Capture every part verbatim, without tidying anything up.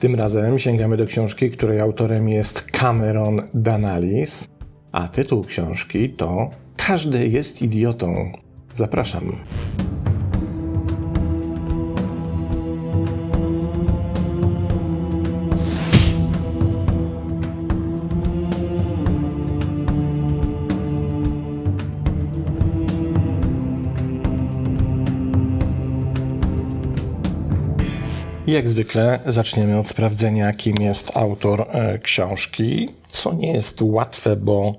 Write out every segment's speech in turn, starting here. Tym razem sięgamy do książki, której autorem jest Cameron Danalis, a tytuł książki to Każdy jest idiotą. Zapraszam. Jak zwykle zaczniemy od sprawdzenia, kim jest autor e, książki, co nie jest łatwe, bo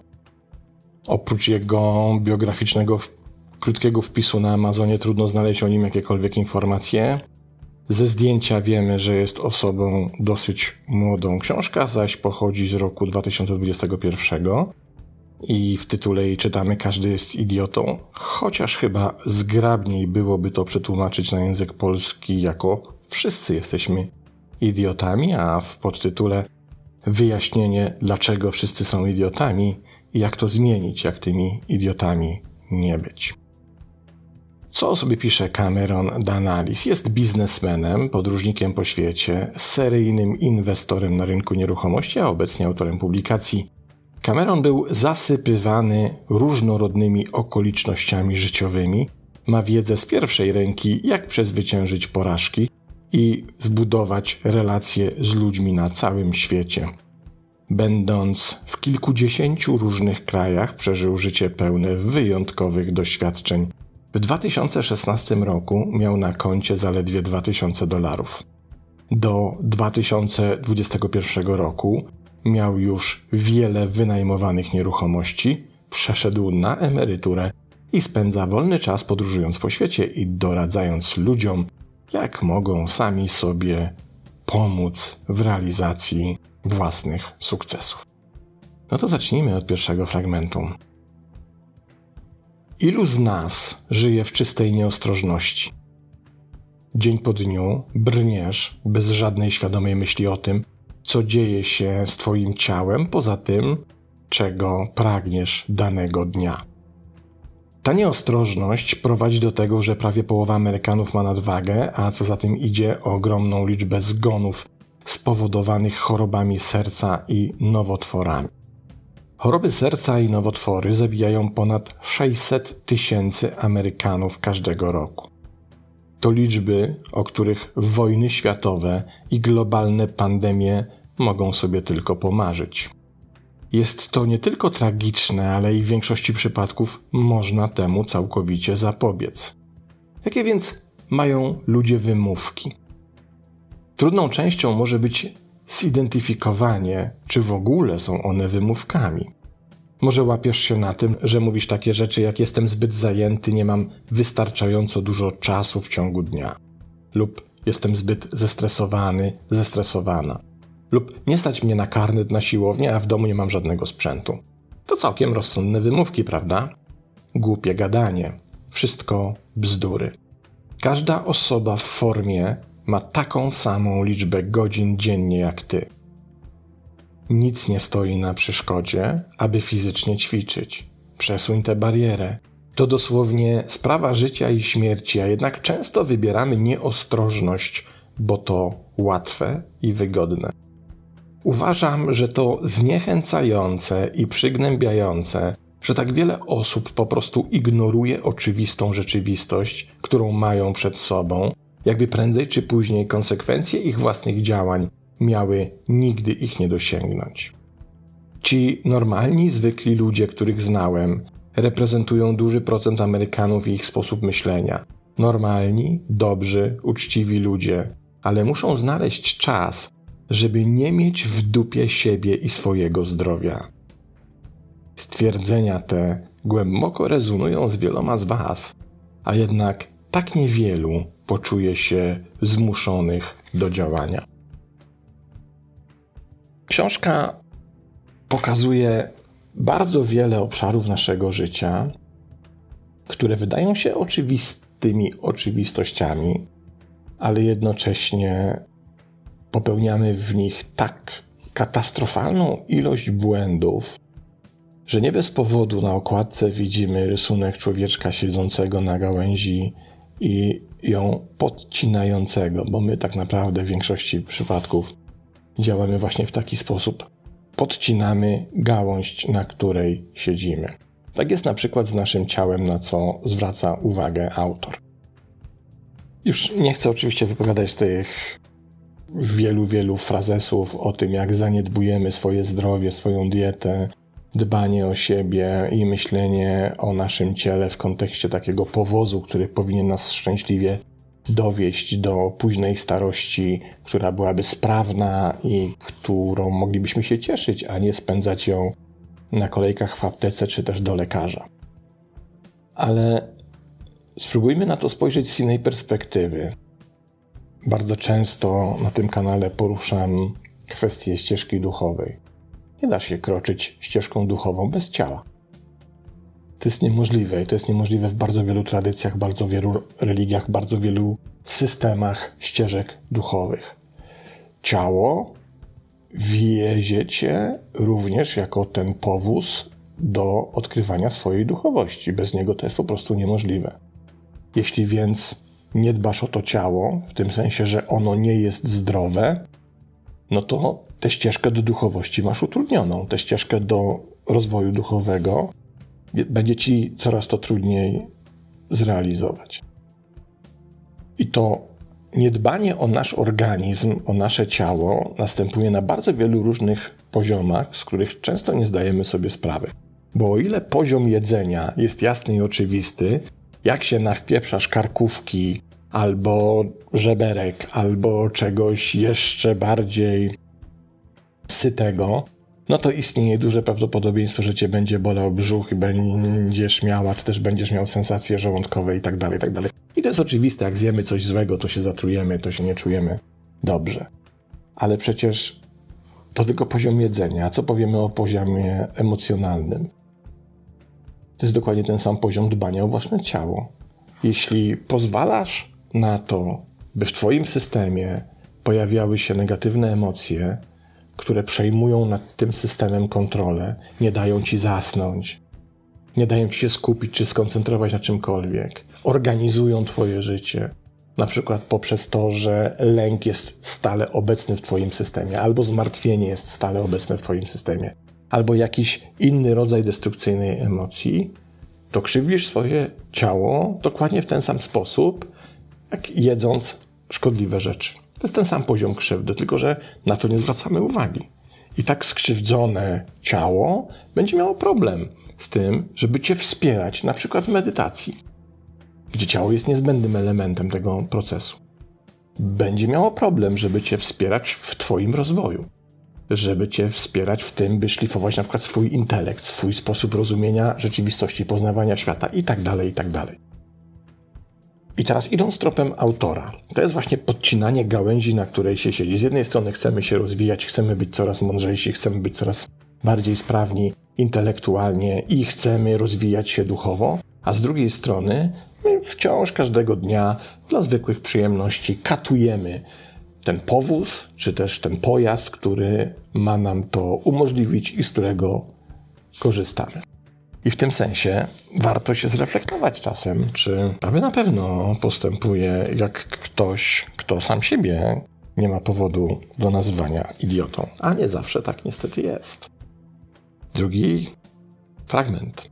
oprócz jego biograficznego, w, krótkiego wpisu na Amazonie trudno znaleźć o nim jakiekolwiek informacje. Ze zdjęcia wiemy, że jest osobą dosyć młodą. Książka zaś pochodzi z roku dwa tysiące dwudziestego pierwszego i w tytule jej czytamy Każdy jest idiotą, chociaż chyba zgrabniej byłoby to przetłumaczyć na język polski jako Wszyscy jesteśmy idiotami, a w podtytule wyjaśnienie, dlaczego wszyscy są idiotami i jak to zmienić, jak tymi idiotami nie być. Co o sobie pisze Cameron Danalis? Jest biznesmenem, podróżnikiem po świecie, seryjnym inwestorem na rynku nieruchomości, a obecnie autorem publikacji. Cameron był zasypywany różnorodnymi okolicznościami życiowymi, ma wiedzę z pierwszej ręki, jak przezwyciężyć porażki i zbudować relacje z ludźmi na całym świecie. Będąc w kilkudziesięciu różnych krajach, przeżył życie pełne wyjątkowych doświadczeń. W dwa tysiące szesnastym roku miał na koncie zaledwie dwa tysiące dolarów. Do dwa tysiące dwudziestego pierwszego roku miał już wiele wynajmowanych nieruchomości, przeszedł na emeryturę i spędza wolny czas podróżując po świecie i doradzając ludziom, jak mogą sami sobie pomóc w realizacji własnych sukcesów. No to zacznijmy od pierwszego fragmentu. Ilu z nas żyje w czystej nieostrożności? Dzień po dniu brniesz bez żadnej świadomej myśli o tym, co dzieje się z twoim ciałem poza tym, czego pragniesz danego dnia. Ta nieostrożność prowadzi do tego, że prawie połowa Amerykanów ma nadwagę, a co za tym idzie ogromną liczbę zgonów spowodowanych chorobami serca i nowotworami. Choroby serca i nowotwory zabijają ponad sześćset tysięcy Amerykanów każdego roku. To liczby, o których wojny światowe i globalne pandemie mogą sobie tylko pomarzyć. Jest to nie tylko tragiczne, ale i w większości przypadków można temu całkowicie zapobiec. Jakie więc mają ludzie wymówki? Trudną częścią może być zidentyfikowanie, czy w ogóle są one wymówkami. Może łapiesz się na tym, że mówisz takie rzeczy jak jestem zbyt zajęty, nie mam wystarczająco dużo czasu w ciągu dnia. Lub jestem zbyt zestresowany, zestresowana. Lub nie stać mnie na karnet na siłownię, a w domu nie mam żadnego sprzętu. To całkiem rozsądne wymówki, prawda? Głupie gadanie. Wszystko bzdury. Każda osoba w formie ma taką samą liczbę godzin dziennie jak ty. Nic nie stoi na przeszkodzie, aby fizycznie ćwiczyć. Przesuń tę barierę. To dosłownie sprawa życia i śmierci, a jednak często wybieramy nieostrożność, bo to łatwe i wygodne. Uważam, że to zniechęcające i przygnębiające, że tak wiele osób po prostu ignoruje oczywistą rzeczywistość, którą mają przed sobą, jakby prędzej czy później konsekwencje ich własnych działań miały nigdy ich nie dosięgnąć. Ci normalni, zwykli ludzie, których znałem, reprezentują duży procent Amerykanów i ich sposób myślenia. Normalni, dobrzy, uczciwi ludzie, ale muszą znaleźć czas, żeby nie mieć w dupie siebie i swojego zdrowia. Stwierdzenia te głęboko rezonują z wieloma z was, a jednak tak niewielu poczuje się zmuszonych do działania. Książka pokazuje bardzo wiele obszarów naszego życia, które wydają się oczywistymi oczywistościami, ale jednocześnie popełniamy w nich tak katastrofalną ilość błędów, że nie bez powodu na okładce widzimy rysunek człowieczka siedzącego na gałęzi i ją podcinającego, bo my tak naprawdę w większości przypadków działamy właśnie w taki sposób. Podcinamy gałąź, na której siedzimy. Tak jest na przykład z naszym ciałem, na co zwraca uwagę autor. Już nie chcę oczywiście wypowiadać tych wielu, wielu frazesów o tym, jak zaniedbujemy swoje zdrowie, swoją dietę, dbanie o siebie i myślenie o naszym ciele w kontekście takiego powozu, który powinien nas szczęśliwie dowieść do późnej starości, która byłaby sprawna i którą moglibyśmy się cieszyć, a nie spędzać ją na kolejkach w aptece czy też do lekarza. Ale spróbujmy na to spojrzeć z innej perspektywy. Bardzo często na tym kanale poruszam kwestię ścieżki duchowej. Nie da się kroczyć ścieżką duchową bez ciała. To jest niemożliwe i to jest niemożliwe w bardzo wielu tradycjach, bardzo wielu religiach, bardzo wielu systemach ścieżek duchowych. Ciało wiezie cię również jako ten powóz do odkrywania swojej duchowości. Bez niego to jest po prostu niemożliwe. Jeśli więc nie dbasz o to ciało, w tym sensie, że ono nie jest zdrowe, no to tę ścieżkę do duchowości masz utrudnioną. Tę ścieżkę do rozwoju duchowego będzie ci coraz to trudniej zrealizować. I to niedbanie o nasz organizm, o nasze ciało następuje na bardzo wielu różnych poziomach, z których często nie zdajemy sobie sprawy. Bo o ile poziom jedzenia jest jasny i oczywisty, jak się nawpieprzasz karkówki albo żeberek, albo czegoś jeszcze bardziej sytego, no to istnieje duże prawdopodobieństwo, że cię będzie bolał brzuch, będziesz miała, czy też będziesz miał sensacje żołądkowe i tak dalej, i tak dalej. I to jest oczywiste, jak zjemy coś złego, to się zatrujemy, to się nie czujemy dobrze. Ale przecież to tylko poziom jedzenia. A co powiemy o poziomie emocjonalnym? To jest dokładnie ten sam poziom dbania o własne ciało. Jeśli pozwalasz na to, by w twoim systemie pojawiały się negatywne emocje, które przejmują nad tym systemem kontrolę, nie dają ci zasnąć, nie dają ci się skupić czy skoncentrować na czymkolwiek, organizują twoje życie, na przykład poprzez to, że lęk jest stale obecny w twoim systemie, albo zmartwienie jest stale obecne w twoim systemie, albo jakiś inny rodzaj destrukcyjnej emocji, to krzywdzisz swoje ciało dokładnie w ten sam sposób, jak jedząc szkodliwe rzeczy. To jest ten sam poziom krzywdy, tylko że na to nie zwracamy uwagi. I tak skrzywdzone ciało będzie miało problem z tym, żeby cię wspierać, na przykład w medytacji, gdzie ciało jest niezbędnym elementem tego procesu. Będzie miało problem, żeby cię wspierać w twoim rozwoju, żeby cię wspierać w tym, by szlifować na przykład swój intelekt, swój sposób rozumienia rzeczywistości, poznawania świata i tak dalej, i tak dalej. I teraz idąc tropem autora, to jest właśnie podcinanie gałęzi, na której się siedzi. Z jednej strony chcemy się rozwijać, chcemy być coraz mądrzejsi, chcemy być coraz bardziej sprawni intelektualnie i chcemy rozwijać się duchowo, a z drugiej strony my wciąż każdego dnia dla zwykłych przyjemności katujemy ten powóz, czy też ten pojazd, który ma nam to umożliwić i z którego korzystamy. I w tym sensie warto się zreflektować czasem, czy aby na pewno postępuje jak ktoś, kto sam siebie nie ma powodu do nazywania idiotą. A nie zawsze tak niestety jest. Drugi fragment.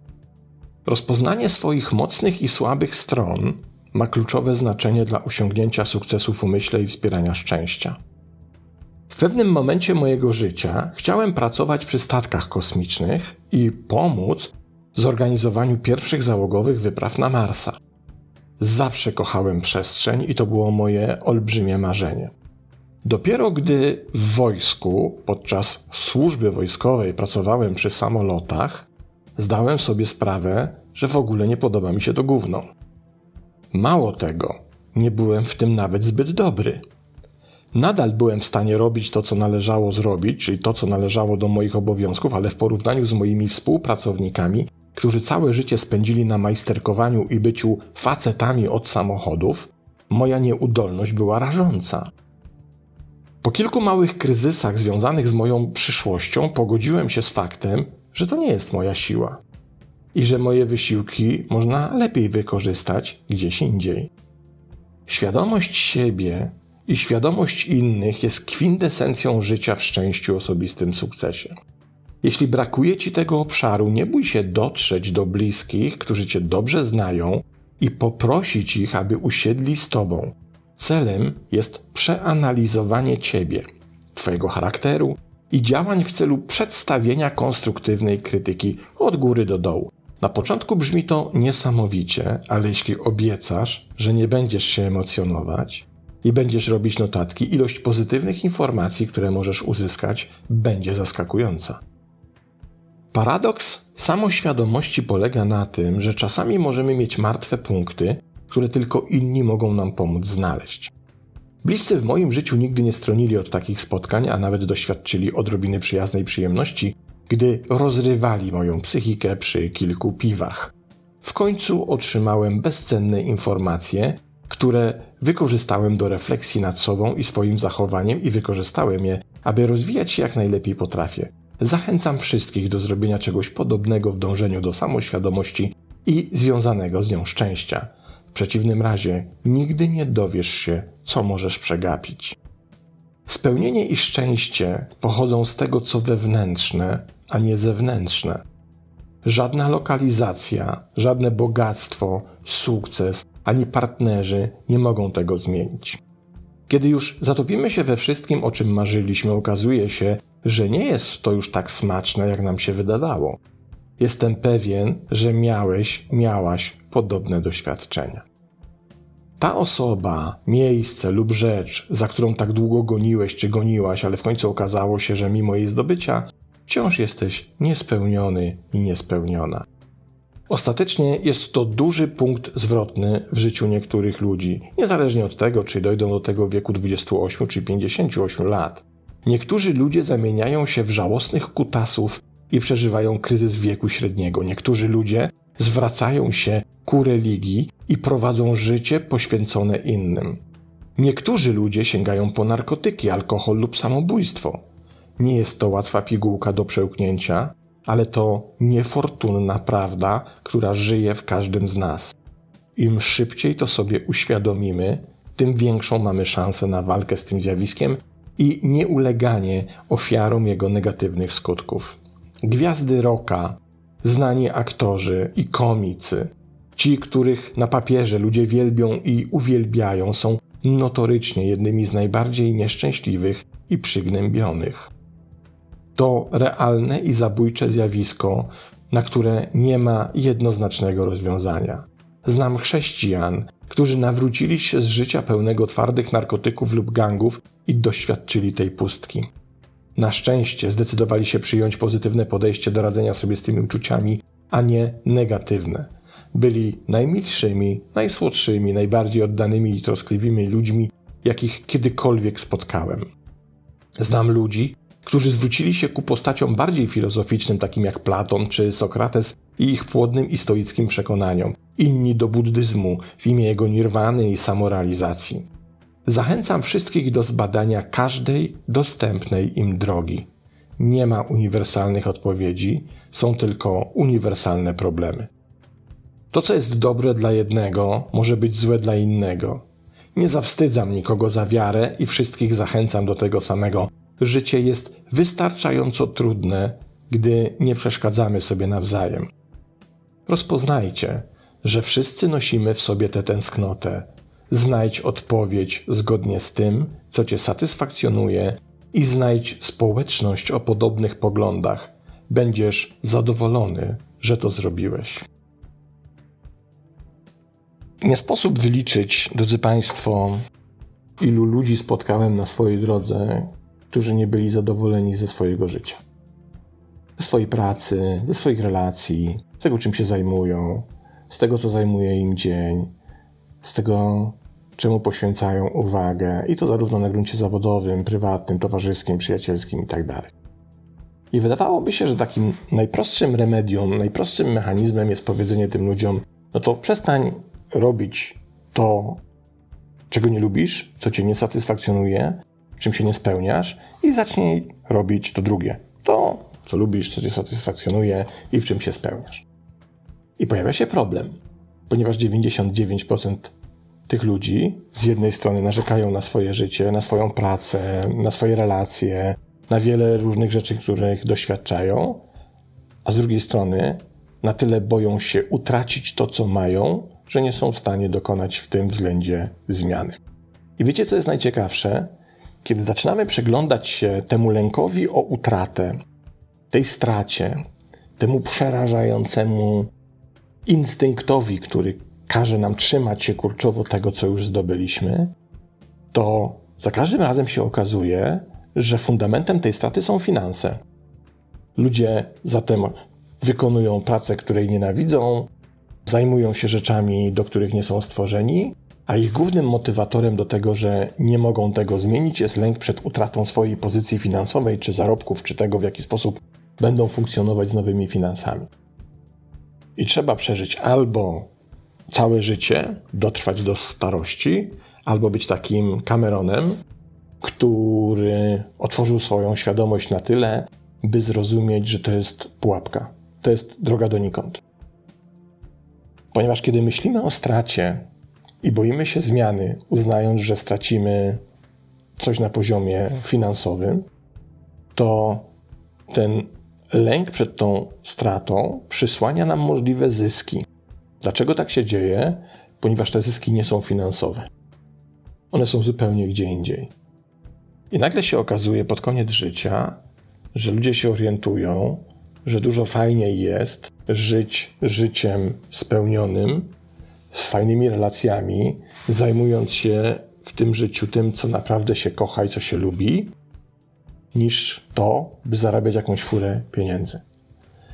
Rozpoznanie swoich mocnych i słabych stron ma kluczowe znaczenie dla osiągnięcia sukcesu w umyśle i wspierania szczęścia. W pewnym momencie mojego życia chciałem pracować przy statkach kosmicznych i pomóc w zorganizowaniu pierwszych załogowych wypraw na Marsa. Zawsze kochałem przestrzeń i to było moje olbrzymie marzenie. Dopiero gdy w wojsku, podczas służby wojskowej pracowałem przy samolotach, zdałem sobie sprawę, że w ogóle nie podoba mi się to gówno. Mało tego, nie byłem w tym nawet zbyt dobry. Nadal byłem w stanie robić to, co należało zrobić, czyli to, co należało do moich obowiązków, ale w porównaniu z moimi współpracownikami, którzy całe życie spędzili na majsterkowaniu i byciu facetami od samochodów, moja nieudolność była rażąca. Po kilku małych kryzysach związanych z moją przyszłością pogodziłem się z faktem, że to nie jest moja siła i że moje wysiłki można lepiej wykorzystać gdzieś indziej. Świadomość siebie i świadomość innych jest kwintesencją życia w szczęściu osobistym sukcesie. Jeśli brakuje Ci tego obszaru, nie bój się dotrzeć do bliskich, którzy Cię dobrze znają i poprosić ich, aby usiedli z Tobą. Celem jest przeanalizowanie Ciebie, Twojego charakteru i działań w celu przedstawienia konstruktywnej krytyki od góry do dołu. Na początku brzmi to niesamowicie, ale jeśli obiecasz, że nie będziesz się emocjonować i będziesz robić notatki, ilość pozytywnych informacji, które możesz uzyskać, będzie zaskakująca. Paradoks samoświadomości polega na tym, że czasami możemy mieć martwe punkty, które tylko inni mogą nam pomóc znaleźć. Bliscy w moim życiu nigdy nie stronili od takich spotkań, a nawet doświadczyli odrobiny przyjaznej przyjemności, gdy rozrywali moją psychikę przy kilku piwach. W końcu otrzymałem bezcenne informacje, które wykorzystałem do refleksji nad sobą i swoim zachowaniem i wykorzystałem je, aby rozwijać się jak najlepiej potrafię. Zachęcam wszystkich do zrobienia czegoś podobnego w dążeniu do samoświadomości i związanego z nią szczęścia. W przeciwnym razie nigdy nie dowiesz się, co możesz przegapić. Spełnienie i szczęście pochodzą z tego, co wewnętrzne, a nie zewnętrzne. Żadna lokalizacja, żadne bogactwo, sukces ani partnerzy nie mogą tego zmienić. Kiedy już zatopimy się we wszystkim, o czym marzyliśmy, okazuje się, że nie jest to już tak smaczne, jak nam się wydawało. Jestem pewien, że miałeś, miałaś podobne doświadczenia. Ta osoba, miejsce lub rzecz, za którą tak długo goniłeś czy goniłaś, ale w końcu okazało się, że mimo jej zdobycia wciąż jesteś niespełniony i niespełniona. Ostatecznie jest to duży punkt zwrotny w życiu niektórych ludzi, niezależnie od tego, czy dojdą do tego wieku dwudziestu ośmiu czy pięćdziesięciu ośmiu lat. Niektórzy ludzie zamieniają się w żałosnych kutasów i przeżywają kryzys wieku średniego. Niektórzy ludzie zwracają się ku religii i prowadzą życie poświęcone innym. Niektórzy ludzie sięgają po narkotyki, alkohol lub samobójstwo. Nie jest to łatwa pigułka do przełknięcia, ale to niefortunna prawda, która żyje w każdym z nas. Im szybciej to sobie uświadomimy, tym większą mamy szansę na walkę z tym zjawiskiem i nieuleganie ofiarom jego negatywnych skutków. Gwiazdy rocka, znani aktorzy i komicy, ci, których na papierze ludzie wielbią i uwielbiają, są notorycznie jednymi z najbardziej nieszczęśliwych i przygnębionych. To realne i zabójcze zjawisko, na które nie ma jednoznacznego rozwiązania. Znam chrześcijan, którzy nawrócili się z życia pełnego twardych narkotyków lub gangów i doświadczyli tej pustki. Na szczęście zdecydowali się przyjąć pozytywne podejście do radzenia sobie z tymi uczuciami, a nie negatywne. Byli najmilszymi, najsłodszymi, najbardziej oddanymi i troskliwymi ludźmi, jakich kiedykolwiek spotkałem. Znam ludzi, którzy zwrócili się ku postaciom bardziej filozoficznym, takim jak Platon czy Sokrates i ich płodnym i stoickim przekonaniom, inni do buddyzmu w imię jego nirwany i samorealizacji. Zachęcam wszystkich do zbadania każdej dostępnej im drogi. Nie ma uniwersalnych odpowiedzi, są tylko uniwersalne problemy. To, co jest dobre dla jednego, może być złe dla innego. Nie zawstydzam nikogo za wiarę i wszystkich zachęcam do tego samego. Życie jest wystarczająco trudne, gdy nie przeszkadzamy sobie nawzajem. Rozpoznajcie, że wszyscy nosimy w sobie tę tęsknotę. Znajdź odpowiedź zgodnie z tym, co Cię satysfakcjonuje i znajdź społeczność o podobnych poglądach. Będziesz zadowolony, że to zrobiłeś. Nie sposób wyliczyć, drodzy Państwo, ilu ludzi spotkałem na swojej drodze, którzy nie byli zadowoleni ze swojego życia. Ze swojej pracy, ze swoich relacji, z tego, czym się zajmują, z tego, co zajmuje im dzień, z tego, czemu poświęcają uwagę i to zarówno na gruncie zawodowym, prywatnym, towarzyskim, przyjacielskim itd. I wydawałoby się, że takim najprostszym remedium, najprostszym mechanizmem jest powiedzenie tym ludziom, no to przestań robić to, czego nie lubisz, co cię nie satysfakcjonuje, czym się nie spełniasz i zacznij robić to drugie. To, co lubisz, co cię satysfakcjonuje i w czym się spełniasz. I pojawia się problem, ponieważ dziewięćdziesiąt dziewięć procent tych ludzi z jednej strony narzekają na swoje życie, na swoją pracę, na swoje relacje, na wiele różnych rzeczy, których doświadczają, a z drugiej strony na tyle boją się utracić to, co mają, że nie są w stanie dokonać w tym względzie zmiany. I wiecie, co jest najciekawsze? Kiedy zaczynamy przyglądać się temu lękowi o utratę, tej stracie, temu przerażającemu instynktowi, który każe nam trzymać się kurczowo tego, co już zdobyliśmy, to za każdym razem się okazuje, że fundamentem tej straty są finanse. Ludzie zatem wykonują pracę, której nienawidzą, zajmują się rzeczami, do których nie są stworzeni, a ich głównym motywatorem do tego, że nie mogą tego zmienić, jest lęk przed utratą swojej pozycji finansowej, czy zarobków, czy tego, w jaki sposób będą funkcjonować z nowymi finansami. I trzeba przeżyć albo całe życie, dotrwać do starości, albo być takim Cameronem, który otworzył swoją świadomość na tyle, by zrozumieć, że to jest pułapka, to jest droga donikąd. Ponieważ kiedy myślimy o stracie i boimy się zmiany, uznając, że stracimy coś na poziomie finansowym, to ten lęk przed tą stratą przysłania nam możliwe zyski. Dlaczego tak się dzieje? Ponieważ te zyski nie są finansowe. One są zupełnie gdzie indziej. I nagle się okazuje pod koniec życia, że ludzie się orientują, że dużo fajniej jest żyć życiem spełnionym, z fajnymi relacjami, zajmując się w tym życiu tym, co naprawdę się kocha i co się lubi, niż to, by zarabiać jakąś furę pieniędzy.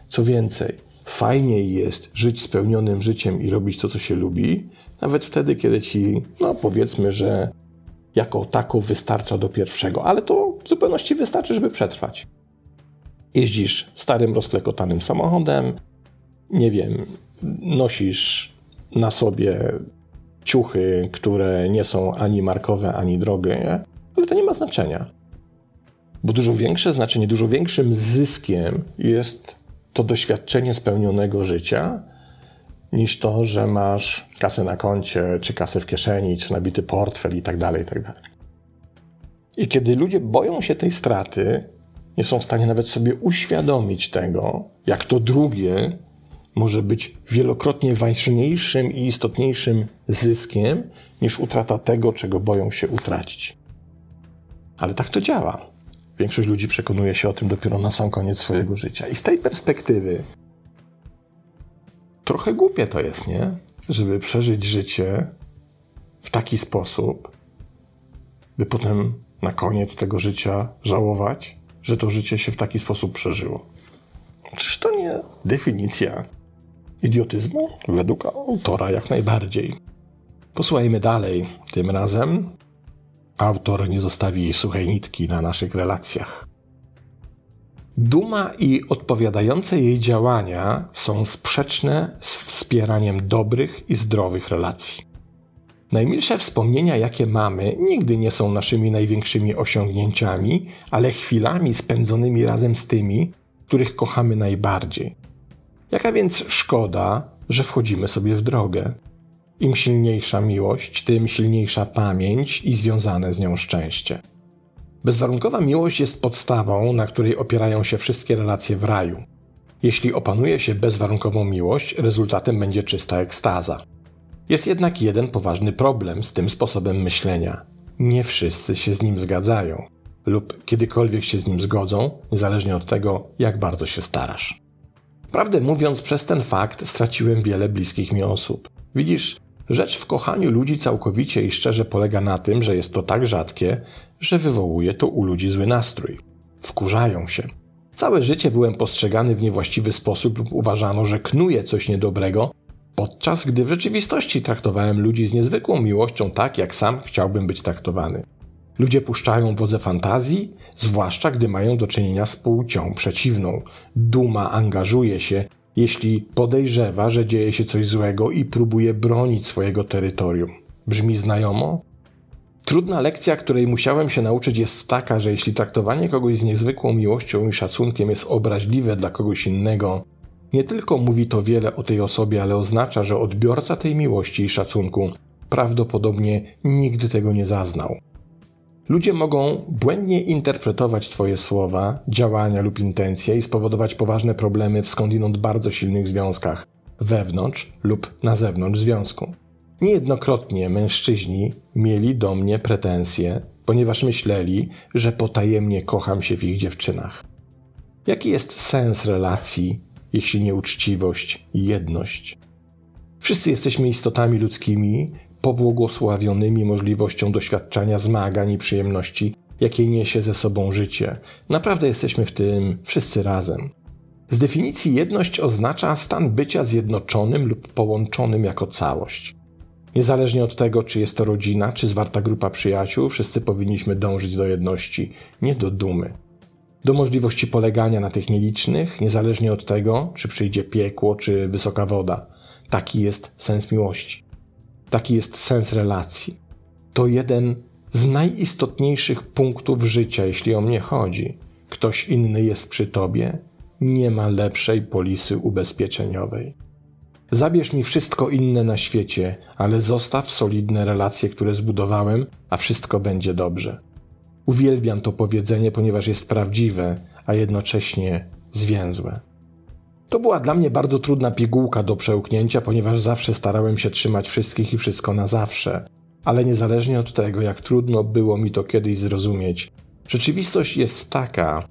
Co więcej, fajniej jest żyć spełnionym życiem i robić to, co się lubi, nawet wtedy, kiedy ci, no powiedzmy, że jako tako wystarcza do pierwszego, ale to w zupełności wystarczy, żeby przetrwać. Jeździsz starym, rozklekotanym samochodem, nie wiem, nosisz na sobie ciuchy, które nie są ani markowe, ani drogie, nie? Ale to nie ma znaczenia. Bo dużo większe znaczenie, dużo większym zyskiem jest to doświadczenie spełnionego życia, niż to, że masz kasę na koncie, czy kasę w kieszeni, czy nabity portfel i tak dalej, i tak dalej. I kiedy ludzie boją się tej straty, nie są w stanie nawet sobie uświadomić tego, jak to drugie może być wielokrotnie ważniejszym i istotniejszym zyskiem, niż utrata tego, czego boją się utracić. Ale tak to działa. Większość ludzi przekonuje się o tym dopiero na sam koniec swojego życia. I z tej perspektywy trochę głupie to jest, nie? Żeby przeżyć życie w taki sposób, by potem na koniec tego życia żałować, że to życie się w taki sposób przeżyło. Czyż to nie definicja idiotyzmu? Według autora jak najbardziej. Posłuchajmy dalej. Tym razem autor nie zostawi suchej nitki na naszych relacjach. Duma i odpowiadające jej działania są sprzeczne z wspieraniem dobrych i zdrowych relacji. Najmilsze wspomnienia, jakie mamy, nigdy nie są naszymi największymi osiągnięciami, ale chwilami spędzonymi razem z tymi, których kochamy najbardziej. Jaka więc szkoda, że wchodzimy sobie w drogę? Im silniejsza miłość, tym silniejsza pamięć i związane z nią szczęście. Bezwarunkowa miłość jest podstawą, na której opierają się wszystkie relacje w raju. Jeśli opanuje się bezwarunkową miłość, rezultatem będzie czysta ekstaza. Jest jednak jeden poważny problem z tym sposobem myślenia. Nie wszyscy się z nim zgadzają lub kiedykolwiek się z nim zgodzą, niezależnie od tego, jak bardzo się starasz. Prawdę mówiąc, przez ten fakt straciłem wiele bliskich mi osób. Widzisz, rzecz w kochaniu ludzi całkowicie i szczerze polega na tym, że jest to tak rzadkie, że wywołuje to u ludzi zły nastrój. Wkurzają się. Całe życie byłem postrzegany w niewłaściwy sposób lub uważano, że knuję coś niedobrego, podczas gdy w rzeczywistości traktowałem ludzi z niezwykłą miłością tak, jak sam chciałbym być traktowany. Ludzie puszczają wodze fantazji, zwłaszcza gdy mają do czynienia z płcią przeciwną. Duma angażuje się, jeśli podejrzewa, że dzieje się coś złego i próbuje bronić swojego terytorium. Brzmi znajomo? Trudna lekcja, której musiałem się nauczyć, jest taka, że jeśli traktowanie kogoś z niezwykłą miłością i szacunkiem jest obraźliwe dla kogoś innego, nie tylko mówi to wiele o tej osobie, ale oznacza, że odbiorca tej miłości i szacunku prawdopodobnie nigdy tego nie zaznał. Ludzie mogą błędnie interpretować Twoje słowa, działania lub intencje i spowodować poważne problemy w skądinąd bardzo silnych związkach, wewnątrz lub na zewnątrz związku. Niejednokrotnie mężczyźni mieli do mnie pretensje, ponieważ myśleli, że potajemnie kocham się w ich dziewczynach. Jaki jest sens relacji, jeśli nie uczciwość i jedność? Wszyscy jesteśmy istotami ludzkimi, pobłogosławionymi możliwością doświadczania zmagań i przyjemności, jakie niesie ze sobą życie. Naprawdę jesteśmy w tym wszyscy razem. Z definicji jedność oznacza stan bycia zjednoczonym lub połączonym jako całość. Niezależnie od tego, czy jest to rodzina, czy zwarta grupa przyjaciół, wszyscy powinniśmy dążyć do jedności, nie do dumy. Do możliwości polegania na tych nielicznych, niezależnie od tego, czy przyjdzie piekło, czy wysoka woda. Taki jest sens miłości. Taki jest sens relacji. To jeden z najistotniejszych punktów życia, jeśli o mnie chodzi. Ktoś inny jest przy tobie. Nie ma lepszej polisy ubezpieczeniowej. Zabierz mi wszystko inne na świecie, ale zostaw solidne relacje, które zbudowałem, a wszystko będzie dobrze. Uwielbiam to powiedzenie, ponieważ jest prawdziwe, a jednocześnie zwięzłe. To była dla mnie bardzo trudna pigułka do przełknięcia, ponieważ zawsze starałem się trzymać wszystkich i wszystko na zawsze. Ale niezależnie od tego, jak trudno było mi to kiedyś zrozumieć, rzeczywistość jest taka,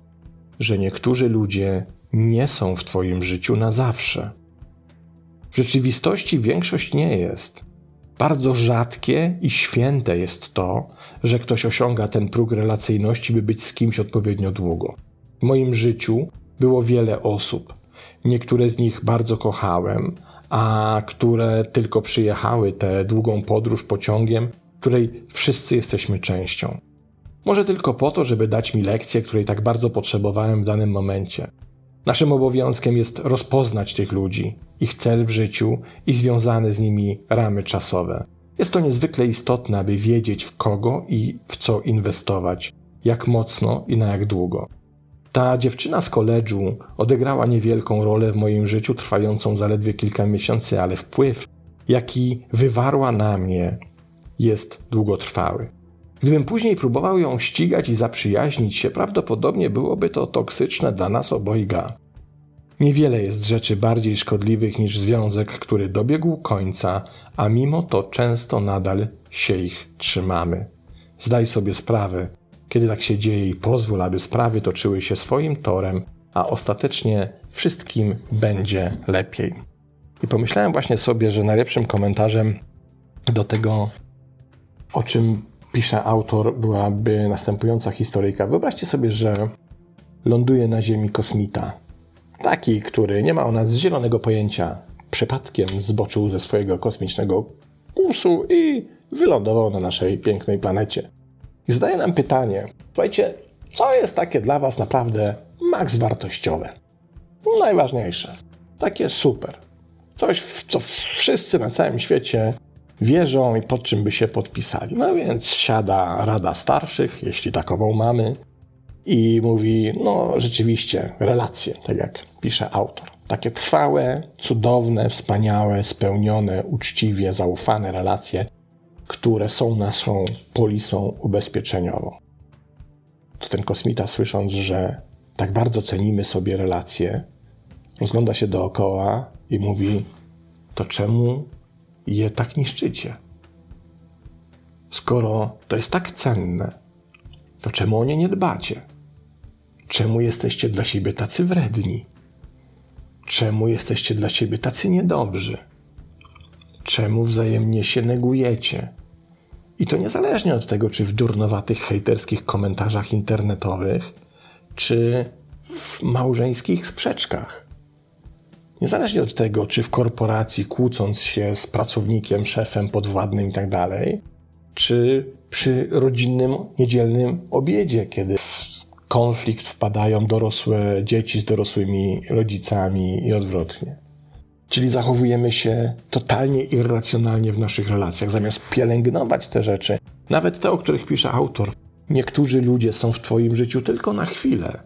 że niektórzy ludzie nie są w twoim życiu na zawsze. W rzeczywistości większość nie jest. Bardzo rzadkie i święte jest to, że ktoś osiąga ten próg relacyjności, by być z kimś odpowiednio długo. W moim życiu było wiele osób. Niektóre z nich bardzo kochałem, a które tylko przyjechały tę długą podróż pociągiem, której wszyscy jesteśmy częścią. Może tylko po to, żeby dać mi lekcję, której tak bardzo potrzebowałem w danym momencie. Naszym obowiązkiem jest rozpoznać tych ludzi, ich cel w życiu i związane z nimi ramy czasowe. Jest to niezwykle istotne, aby wiedzieć, w kogo i w co inwestować, jak mocno i na jak długo. Ta dziewczyna z koledżu odegrała niewielką rolę w moim życiu, trwającą zaledwie kilka miesięcy, ale wpływ, jaki wywarła na mnie, jest długotrwały. Gdybym później próbował ją ścigać i zaprzyjaźnić się, prawdopodobnie byłoby to toksyczne dla nas obojga. Niewiele jest rzeczy bardziej szkodliwych niż związek, który dobiegł końca, a mimo to często nadal się ich trzymamy. Zdaj sobie sprawę, kiedy tak się dzieje, i pozwól, aby sprawy toczyły się swoim torem, a ostatecznie wszystkim będzie lepiej. I pomyślałem właśnie sobie, że najlepszym komentarzem do tego, o czym pisze autor, byłaby następująca historyjka. Wyobraźcie sobie, że ląduje na Ziemi kosmita. Taki, który nie ma o nas zielonego pojęcia, przypadkiem zboczył ze swojego kosmicznego kursu i wylądował na naszej pięknej planecie. I zadaje nam pytanie, słuchajcie, co jest takie dla was naprawdę maks wartościowe? Najważniejsze, takie super. Coś, w co wszyscy na całym świecie wierzą i pod czym by się podpisali. No więc siada Rada Starszych, jeśli takową mamy, i mówi, no rzeczywiście, relacje, tak jak pisze autor. Takie trwałe, cudowne, wspaniałe, spełnione, uczciwie zaufane relacje, które są naszą polisą ubezpieczeniową. To ten kosmita, słysząc, że tak bardzo cenimy sobie relacje, rozgląda się dookoła i mówi, to czemu je tak niszczycie? Skoro to jest tak cenne, to czemu o nie nie dbacie? Czemu jesteście dla siebie tacy wredni? Czemu jesteście dla siebie tacy niedobrzy? Czemu wzajemnie się negujecie? I to niezależnie od tego, czy w durnowatych, hejterskich komentarzach internetowych, czy w małżeńskich sprzeczkach. Niezależnie od tego, czy w korporacji, kłócąc się z pracownikiem, szefem, podwładnym itd., czy przy rodzinnym, niedzielnym obiedzie, kiedy w konflikt wpadają dorosłe dzieci z dorosłymi rodzicami i odwrotnie. Czyli zachowujemy się totalnie irracjonalnie w naszych relacjach. Zamiast pielęgnować te rzeczy, nawet te, o których pisze autor, niektórzy ludzie są w twoim życiu tylko na chwilę.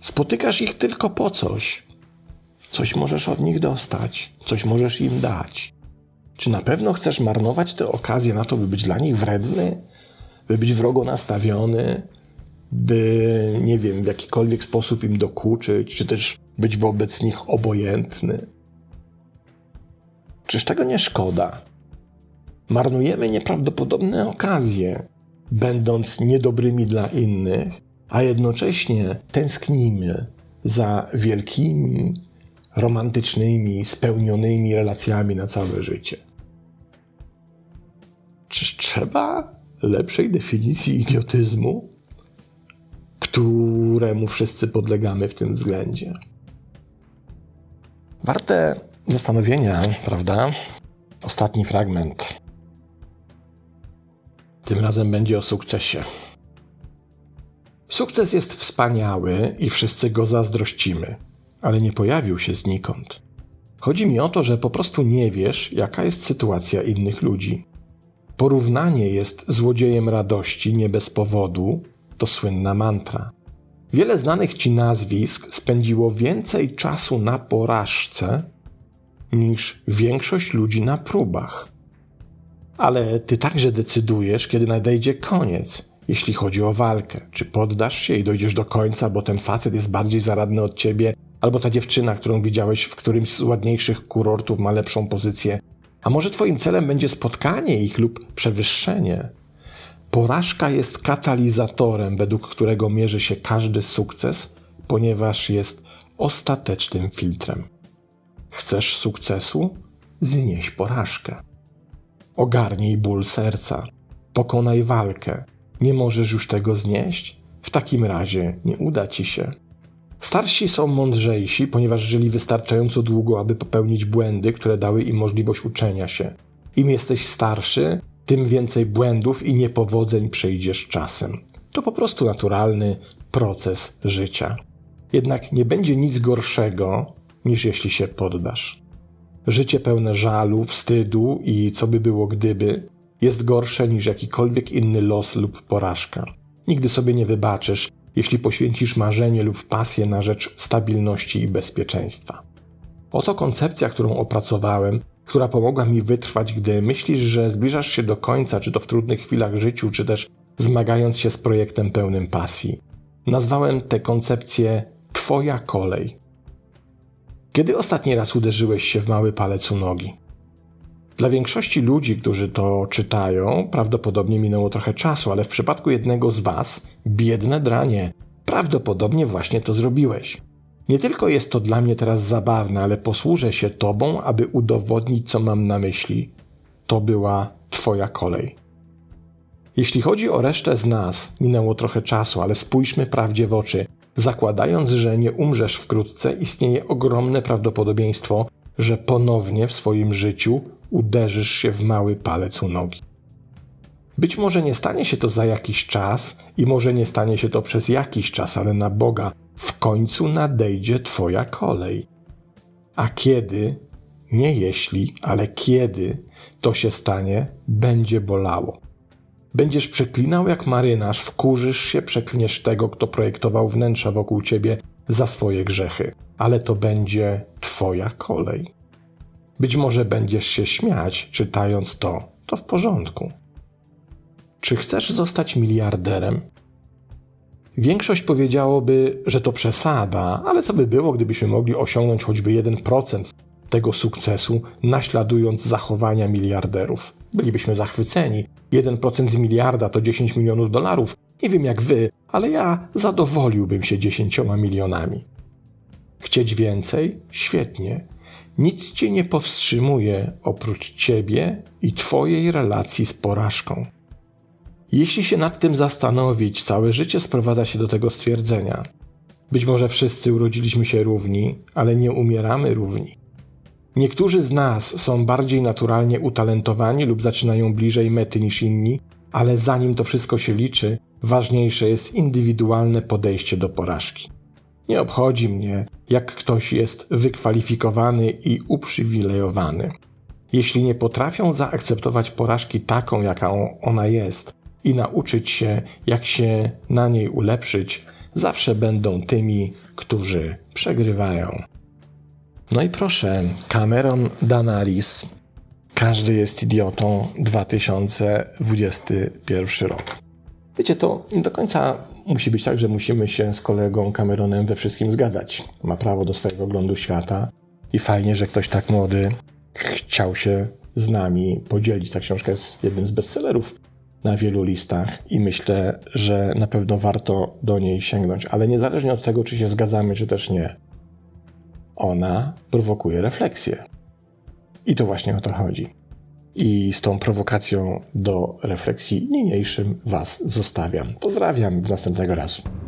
Spotykasz ich tylko po coś. Coś możesz od nich dostać, coś możesz im dać. Czy na pewno chcesz marnować tę okazję na to, by być dla nich wredny? By być wrogo nastawiony? By, nie wiem, w jakikolwiek sposób im dokuczyć? Czy też być wobec nich obojętny? Czyż tego nie szkoda? Marnujemy nieprawdopodobne okazje, będąc niedobrymi dla innych, a jednocześnie tęsknimy za wielkimi, romantycznymi, spełnionymi relacjami na całe życie. Czyż trzeba lepszej definicji idiotyzmu, któremu wszyscy podlegamy w tym względzie? Warte zastanowienia, prawda? Ostatni fragment. Tym razem będzie o sukcesie. Sukces jest wspaniały i wszyscy go zazdrościmy, ale nie pojawił się znikąd. Chodzi mi o to, że po prostu nie wiesz, jaka jest sytuacja innych ludzi. Porównanie jest złodziejem radości nie bez powodu, to słynna mantra. Wiele znanych ci nazwisk spędziło więcej czasu na porażce niż większość ludzi na próbach. Ale ty także decydujesz, kiedy nadejdzie koniec, jeśli chodzi o walkę. Czy poddasz się i dojdziesz do końca, bo ten facet jest bardziej zaradny od ciebie, albo ta dziewczyna, którą widziałeś w którymś z ładniejszych kurortów, ma lepszą pozycję. A może twoim celem będzie spotkanie ich lub przewyższenie? Porażka jest katalizatorem, według którego mierzy się każdy sukces, ponieważ jest ostatecznym filtrem. Chcesz sukcesu? Znieś porażkę. Ogarnij ból serca. Pokonaj walkę. Nie możesz już tego znieść? W takim razie nie uda ci się. Starsi są mądrzejsi, ponieważ żyli wystarczająco długo, aby popełnić błędy, które dały im możliwość uczenia się. Im jesteś starszy, tym więcej błędów i niepowodzeń przyjdziesz czasem. To po prostu naturalny proces życia. Jednak nie będzie nic gorszego, niż jeśli się poddasz. Życie pełne żalu, wstydu i co by było gdyby jest gorsze niż jakikolwiek inny los lub porażka. Nigdy sobie nie wybaczysz, jeśli poświęcisz marzenie lub pasję na rzecz stabilności i bezpieczeństwa. Oto koncepcja, którą opracowałem, która pomogła mi wytrwać, gdy myślisz, że zbliżasz się do końca, czy to w trudnych chwilach życiu, czy też zmagając się z projektem pełnym pasji. Nazwałem tę koncepcję Twoja kolej. Kiedy ostatni raz uderzyłeś się w mały palec u nogi? Dla większości ludzi, którzy to czytają, prawdopodobnie minęło trochę czasu, ale w przypadku jednego z was, biedne dranie, prawdopodobnie właśnie to zrobiłeś. Nie tylko jest to dla mnie teraz zabawne, ale posłużę się tobą, aby udowodnić, co mam na myśli. To była twoja kolej. Jeśli chodzi o resztę z nas, minęło trochę czasu, ale spójrzmy prawdzie w oczy. Zakładając, że nie umrzesz wkrótce, istnieje ogromne prawdopodobieństwo, że ponownie w swoim życiu uderzysz się w mały palec u nogi. Być może nie stanie się to za jakiś czas i może nie stanie się to przez jakiś czas, ale na Boga, w końcu nadejdzie twoja kolej. A kiedy, nie jeśli, ale kiedy to się stanie, będzie bolało. Będziesz przeklinał jak marynarz, wkurzysz się, przeklniesz tego, kto projektował wnętrza wokół ciebie za swoje grzechy. Ale to będzie twoja kolej. Być może będziesz się śmiać, czytając to. To w porządku. Czy chcesz zostać miliarderem? Większość powiedziałoby, że to przesada, ale co by było, gdybyśmy mogli osiągnąć choćby jeden procent tego sukcesu, naśladując zachowania miliarderów? Bylibyśmy zachwyceni. jeden procent z miliarda to dziesięć milionów dolarów. Nie wiem jak wy, ale ja zadowoliłbym się dziesięcioma milionami. Chcieć więcej? Świetnie. Nic cię nie powstrzymuje oprócz ciebie i twojej relacji z porażką. Jeśli się nad tym zastanowić, całe życie sprowadza się do tego stwierdzenia. Być może wszyscy urodziliśmy się równi, ale nie umieramy równi. Niektórzy z nas są bardziej naturalnie utalentowani lub zaczynają bliżej mety niż inni, ale zanim to wszystko się liczy, ważniejsze jest indywidualne podejście do porażki. Nie obchodzi mnie, jak ktoś jest wykwalifikowany i uprzywilejowany. Jeśli nie potrafią zaakceptować porażki taką, jaką ona jest i nauczyć się, jak się na niej ulepszyć, zawsze będą tymi, którzy przegrywają. No i proszę, Cameron Danalis Każdy jest idiotą, dwa tysiące dwudziesty pierwszy rok. Wiecie, to nie do końca musi być tak, że musimy się z kolegą Cameronem we wszystkim zgadzać. Ma prawo do swojego oglądu świata i fajnie, że ktoś tak młody chciał się z nami podzielić. Ta książka jest jednym z bestsellerów na wielu listach i myślę, że na pewno warto do niej sięgnąć, ale niezależnie od tego, czy się zgadzamy, czy też nie, ona prowokuje refleksję. I to właśnie o to chodzi. I z tą prowokacją do refleksji niniejszym Was zostawiam. Pozdrawiam do następnego razu.